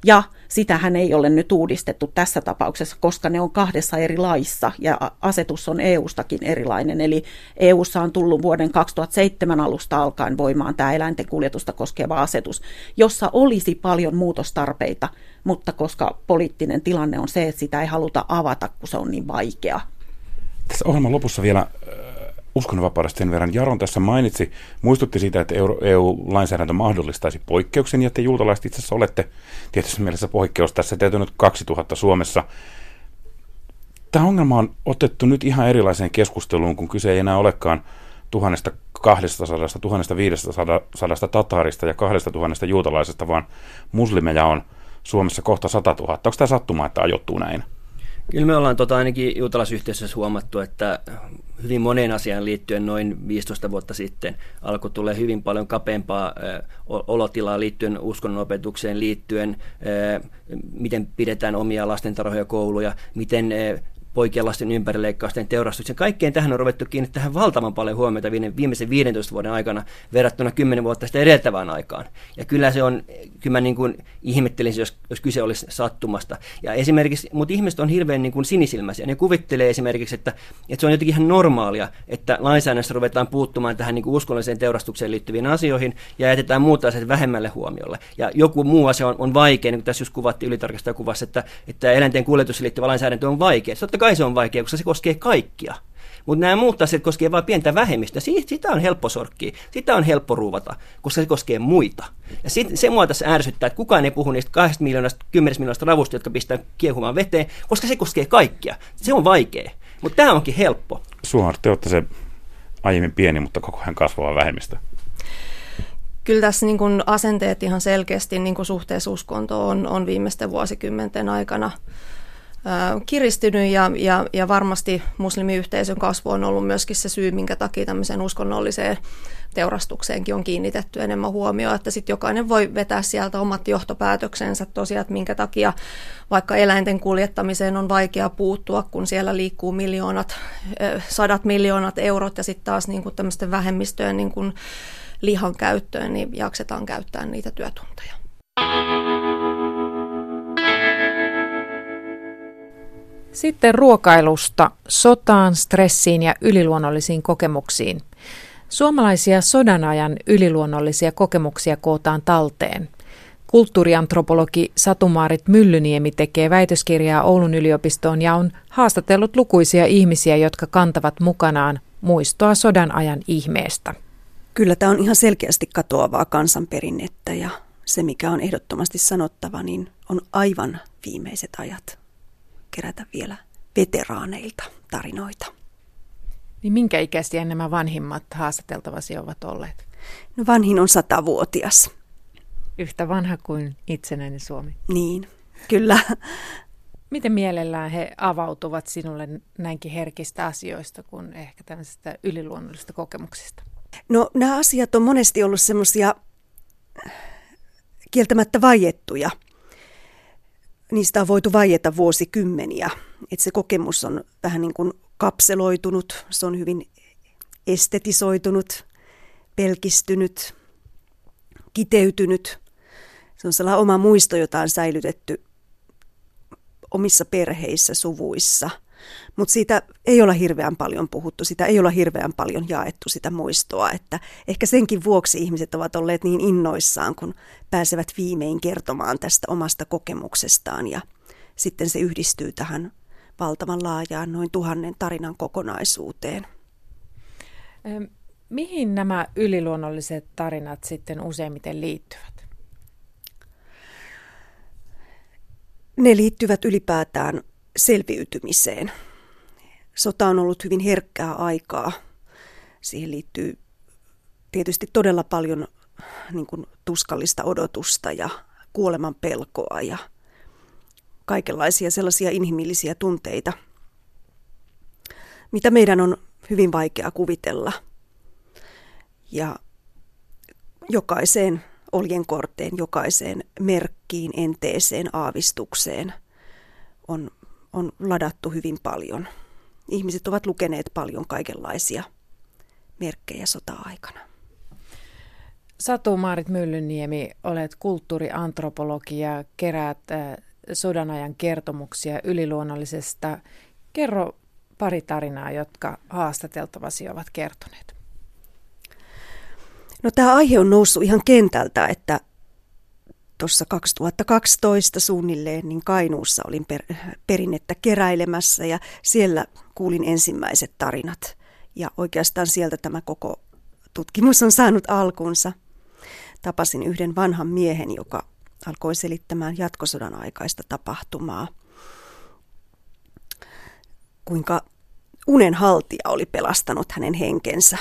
Ja sitähän ei ole nyt uudistettu tässä tapauksessa, koska ne on kahdessa eri laissa, ja asetus on E U:stakin erilainen. Eli E U:ssa on tullut vuoden kaksituhattaseitsemän alusta alkaen voimaan tämä eläinten kuljetusta koskeva asetus, jossa olisi paljon muutostarpeita, mutta koska poliittinen tilanne on se, että sitä ei haluta avata, kun se on niin vaikea. Tässä ohjelman lopussa vielä äh, uskonnonvapaudesta sen verran. Jaron tässä mainitsi, muistutti siitä, että E U-lainsäädäntö mahdollistaisi poikkeuksen, ja te juutalaiset itse asiassa olette tietysti mielessä poikkeus. Tässä täytyy nyt kaksituhatta Suomessa. Tämä ongelma on otettu nyt ihan erilaiseen keskusteluun, kun kyse ei enää olekaan tuhat kaksisataa, tuhat viisisataa tatarista ja kaksituhatta juutalaisesta, vaan muslimeja on Suomessa kohta sata tuhatta. Onko tämä sattumaa, että ajoittuu näin? Kyllä me ollaan tota ainakin juutalaisyhteisössä huomattu, että hyvin moneen asiaan liittyen noin viisitoista vuotta sitten alkoi tulla hyvin paljon kapeampaa olotilaa liittyen uskonnonopetukseen, liittyen miten pidetään omia lastentarhoja, kouluja, miten poikien lasten ympärileikkausten teurastuksen. Kaikkeen tähän on ruvettu kiinnittämään valtavan paljon huomiota viimeisen viidentoista vuoden aikana verrattuna kymmenen vuotta sitä edeltävään aikaan. Ja kyllä se on, kyllä mä niin kuin ihmettelisin, jos, jos kyse olisi sattumasta. Ja esimerkiksi, mutta ihmiset on hirveän niin kuin sinisilmäisiä. Ne kuvittelee esimerkiksi, että, että se on jotenkin ihan normaalia, että lainsäädännössä ruvetaan puuttumaan tähän niin kuin uskonnolliseen teurastukseen liittyviin asioihin ja jätetään muut asiat vähemmälle huomiolle. Ja joku muu asia on, on vaikea, niin kuin tässä just kuvattiin ylitarkastajan kuvassa, että, että eläinten kuljetus liittyvä lainsäädäntö on vaikea. Kai se on vaikea, koska se koskee kaikkia. Mutta nämä muut asiat koskee vain pientä vähemmistöä. Sitä on helppo sorkkia, sitä on helppo ruuvata, koska se koskee muita. Ja sit, se mua tässä ärsyttää, että kukaan ei puhu niistä kahdesta miljoonasta, kymmenestä miljoonasta ravusta, jotka pistää kiehumaan veteen, koska se koskee kaikkia. Se on vaikea, mutta tämä onkin helppo. Suaad, te olette se aiemmin pieni, mutta koko ajan kasvava vähemmistö. Kyllä tässä niin kun asenteet ihan selkeästi niin kun suhteessa uskontoon on, on viimeisten vuosikymmenten aikana kiristynyt ja, ja, ja varmasti muslimiyhteisön kasvu on ollut myöskin se syy, minkä takia tämmöiseen uskonnolliseen teurastukseenkin on kiinnitetty enemmän huomioon, että sitten jokainen voi vetää sieltä omat johtopäätöksensä tosiaan, että minkä takia vaikka eläinten kuljettamiseen on vaikea puuttua, kun siellä liikkuu miljoonat, sadat miljoonat eurot ja sitten taas niin kuin tämmöisten vähemmistöjen niin kuin lihan käyttöön, niin jaksetaan käyttää niitä työtunteja. Sitten ruokailusta sotaan, stressiin ja yliluonnollisiin kokemuksiin. Suomalaisia sodanajan yliluonnollisia kokemuksia kootaan talteen. Kulttuuriantropologi Satu Maarit Myllyniemi tekee väitöskirjaa Oulun yliopistoon ja on haastatellut lukuisia ihmisiä, jotka kantavat mukanaan muistoa sodanajan ihmeestä. Kyllä tämä on ihan selkeästi katoavaa kansanperinnettä ja se, mikä on ehdottomasti sanottava, niin on aivan viimeiset ajat kerätä vielä veteraaneilta tarinoita. Niin minkä ikäisiä nämä vanhimmat haastateltavasi ovat olleet? No vanhin on satavuotias. Yhtä vanha kuin itsenäinen Suomi. Niin, kyllä. Miten mielellään he avautuvat sinulle näinkin herkistä asioista kuin ehkä tämmöisistä yliluonnollisista kokemuksista? No nämä asiat on monesti ollut semmoisia kieltämättä vaiettuja. Niistä on voitu vaieta vuosikymmeniä, että se kokemus on vähän niin kuin kapseloitunut, se on hyvin estetisoitunut, pelkistynyt, kiteytynyt. Se on sellainen oma muisto, jota on säilytetty omissa perheissä, suvuissa, mutta siitä ei olla hirveän paljon puhuttu, sitä ei olla hirveän paljon jaettu sitä muistoa, että ehkä senkin vuoksi ihmiset ovat olleet niin innoissaan, kun pääsevät viimein kertomaan tästä omasta kokemuksestaan ja sitten se yhdistyy tähän valtavan laajaan noin tuhannen tarinan kokonaisuuteen. Mihin nämä yliluonnolliset tarinat sitten useimmiten liittyvät? Ne liittyvät ylipäätään selviytymiseen. Sota on ollut hyvin herkkää aikaa. Siihen liittyy tietysti todella paljon niin kuin tuskallista odotusta ja kuoleman pelkoa ja kaikenlaisia sellaisia inhimillisiä tunteita, mitä meidän on hyvin vaikea kuvitella. Ja jokaiseen oljenkorteen, jokaiseen merkkiin, enteeseen, aavistukseen on, on ladattu hyvin paljon. Ihmiset ovat lukeneet paljon kaikenlaisia merkkejä sota-aikana. Satu Maarit Myllyniemi, olet kulttuuriantropologi ja keräät sodanajan kertomuksia yliluonnollisesta. Kerro pari tarinaa, jotka haastateltavasi ovat kertoneet. No, tämä aihe on noussut ihan kentältä, että tuossa kaksituhattakaksitoista suunnilleen niin Kainuussa olin per, perinnettä keräilemässä ja siellä kuulin ensimmäiset tarinat. Ja oikeastaan sieltä tämä koko tutkimus on saanut alkunsa. Tapasin yhden vanhan miehen, joka alkoi selittämään jatkosodan aikaista tapahtumaa. Kuinka unen haltija oli pelastanut hänen henkensä.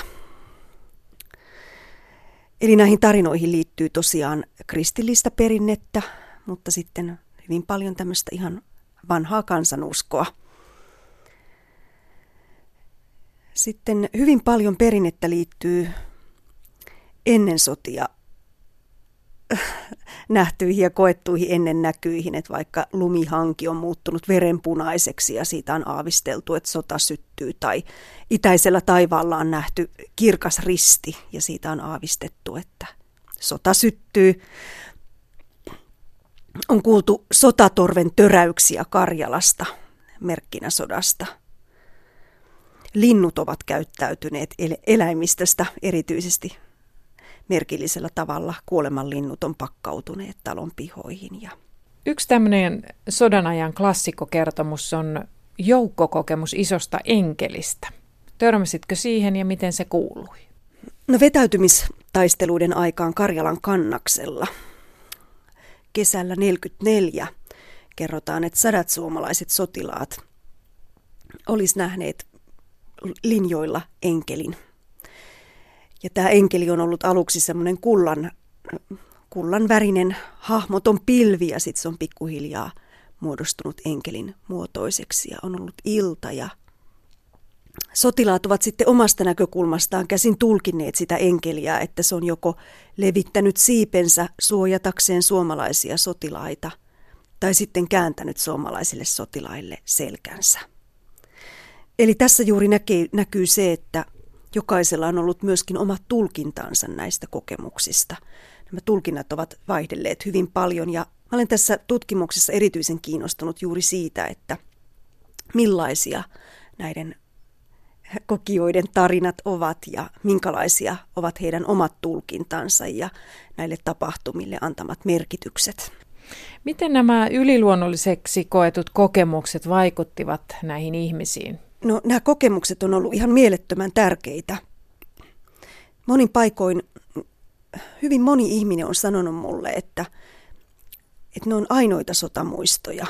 Eli näihin tarinoihin liittyy tosiaan kristillistä perinnettä, mutta sitten hyvin paljon tämmöistä ihan vanhaa kansanuskoa. Sitten hyvin paljon perinnettä liittyy ennen sotia nähtyihin ja koettuihin ennennäkyihin, että vaikka lumihanki on muuttunut verenpunaiseksi ja siitä on aavisteltu, että sota syttyy, tai itäisellä taivaalla on nähty kirkas risti ja siitä on aavistettu, että sota syttyy. On kuultu sotatorven töräyksiä Karjalasta merkkinä sodasta. Linnut ovat käyttäytyneet eläimistöstä erityisesti merkillisellä tavalla, kuolemanlinnut on pakkautuneet talon pihoihin. Ja yksi tämmöinen sodanajan klassikkokertomus on joukkokokemus isosta enkelistä. Törmäsitkö siihen ja miten se kuului? No, vetäytymistaisteluiden aikaan Karjalan kannaksella kesällä neljäkymmentäneljä kerrotaan, että sadat suomalaiset sotilaat olisi nähneet linjoilla enkelin. Ja tämä enkeli on ollut aluksi semmoinen kullan, kullan värinen hahmoton pilvi ja sitten se on pikkuhiljaa muodostunut enkelin muotoiseksi ja on ollut ilta ja sotilaat ovat sitten omasta näkökulmastaan käsin tulkinneet sitä enkeliä, että se on joko levittänyt siipensä suojatakseen suomalaisia sotilaita tai sitten kääntänyt suomalaisille sotilaille selkänsä. Eli tässä juuri näkee, näkyy se, että jokaisella on ollut myöskin omat tulkintansa näistä kokemuksista. Nämä tulkinnat ovat vaihdelleet hyvin paljon ja olen tässä tutkimuksessa erityisen kiinnostunut juuri siitä, että millaisia näiden kokijoiden tarinat ovat ja minkälaisia ovat heidän omat tulkintansa ja näille tapahtumille antamat merkitykset. Miten nämä yliluonnolliseksi koetut kokemukset vaikuttivat näihin ihmisiin? No, nämä kokemukset on ollut ihan mielettömän tärkeitä. Monin paikoin hyvin moni ihminen on sanonut mulle, että, että ne on ainoita sotamuistoja,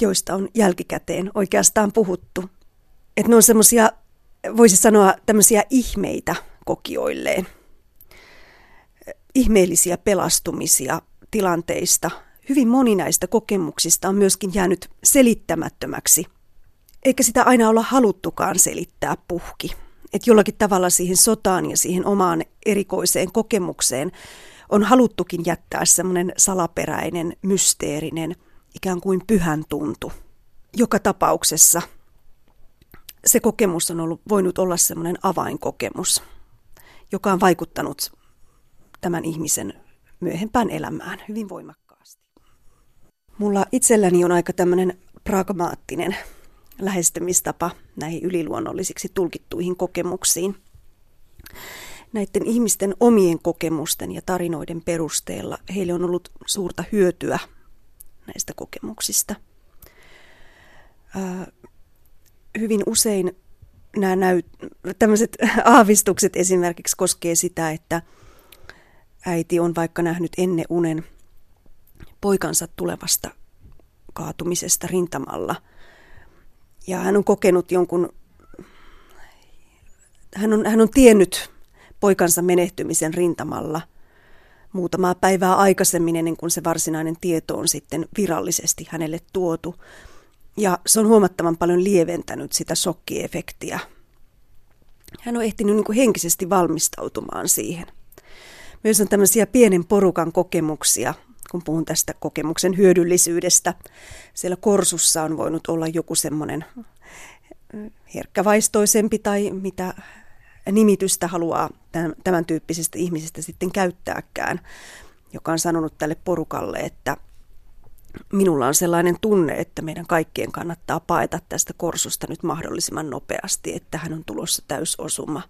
joista on jälkikäteen oikeastaan puhuttu. Että ne on semmoisia, voisi sanoa, tämmöisiä ihmeitä kokijoilleen. Ihmeellisiä pelastumisia tilanteista. Hyvin moni näistä kokemuksista on myöskin jäänyt selittämättömäksi. Eikä sitä aina olla haluttukaan selittää puhki. Että jollakin tavalla siihen sotaan ja siihen omaan erikoiseen kokemukseen on haluttukin jättää semmoinen salaperäinen, mysteerinen, ikään kuin pyhän tuntu. Joka tapauksessa se kokemus on ollut, voinut olla semmoinen avainkokemus, joka on vaikuttanut tämän ihmisen myöhempään elämään hyvin voimakkaasti. Mulla itselläni on aika tämmöinen pragmaattinen lähestymistapa näihin yliluonnollisiksi tulkittuihin kokemuksiin. Näiden ihmisten omien kokemusten ja tarinoiden perusteella heille on ollut suurta hyötyä näistä kokemuksista. Äh, Hyvin usein nämä näyt, tämmöiset aavistukset esimerkiksi koskee sitä, että äiti on vaikka nähnyt ennen unen poikansa tulevasta kaatumisesta rintamalla. Ja hän on kokenut jonkun, hän on, hän on tiennyt poikansa menehtymisen rintamalla muutamaa päivää aikaisemmin ennen kuin se varsinainen tieto on sitten virallisesti hänelle tuotu. Ja se on huomattavan paljon lieventänyt sitä shokkiefektiä. Hän on ehtinyt niin kuin henkisesti valmistautumaan siihen. Myös on tämmöisiä pienen porukan kokemuksia, kun puhun tästä kokemuksen hyödyllisyydestä. Siellä korsussa on voinut olla joku semmoinen herkkävaistoisempi tai mitä nimitystä haluaa tämän tyyppisestä ihmisestä sitten käyttääkään, joka on sanonut tälle porukalle, että minulla on sellainen tunne, että meidän kaikkien kannattaa paeta tästä korsusta nyt mahdollisimman nopeasti, että hän on tulossa täysosuma.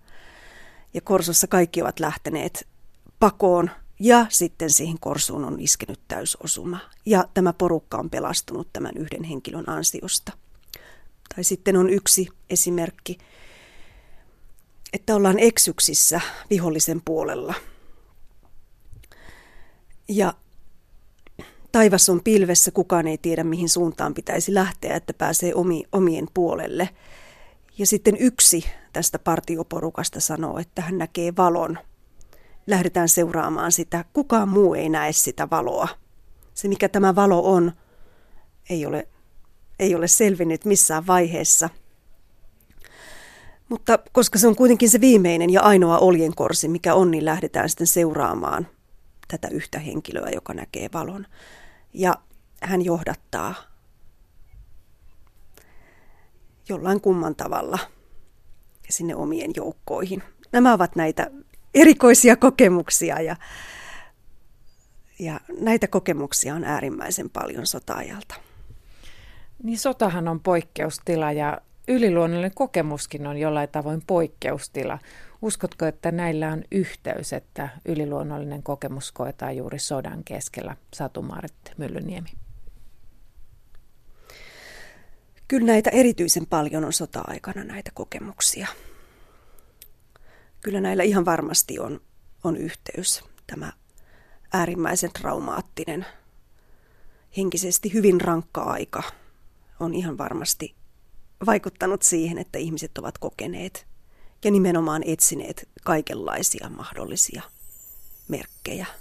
Ja korsossa kaikki ovat lähteneet pakoon ja sitten siihen korsuun on iskenyt täysosuma. Ja tämä porukka on pelastunut tämän yhden henkilön ansiosta. Tai sitten on yksi esimerkki, että ollaan eksyksissä vihollisen puolella. Ja taivas on pilvessä, kukaan ei tiedä mihin suuntaan pitäisi lähteä, että pääsee omi, omien puolelle. Ja sitten yksi tästä partioporukasta sanoo, että hän näkee valon. Lähdetään seuraamaan sitä. Kukaan muu ei näe sitä valoa. Se mikä tämä valo on, ei ole, ei ole selvinnyt missään vaiheessa. Mutta koska se on kuitenkin se viimeinen ja ainoa oljenkorsi, mikä on, niin lähdetään sitten seuraamaan tätä yhtä henkilöä, joka näkee valon. Ja hän johdattaa jollain kumman tavalla sinne omien joukkoihin. Nämä ovat näitä erikoisia kokemuksia ja, ja näitä kokemuksia on äärimmäisen paljon sota-ajalta. Niin sotahan on poikkeustila ja yliluonnollinen kokemuskin on jollain tavoin poikkeustila. Uskotko, että näillä on yhteys, että yliluonnollinen kokemus koetaan juuri sodan keskellä? Satu Maarit Myllyniemi. Kyllä näitä erityisen paljon on sota-aikana näitä kokemuksia. Kyllä näillä ihan varmasti on, on yhteys. Tämä äärimmäisen traumaattinen, henkisesti hyvin rankka aika on ihan varmasti vaikuttanut siihen, että ihmiset ovat kokeneet ja nimenomaan etsineet kaikenlaisia mahdollisia merkkejä.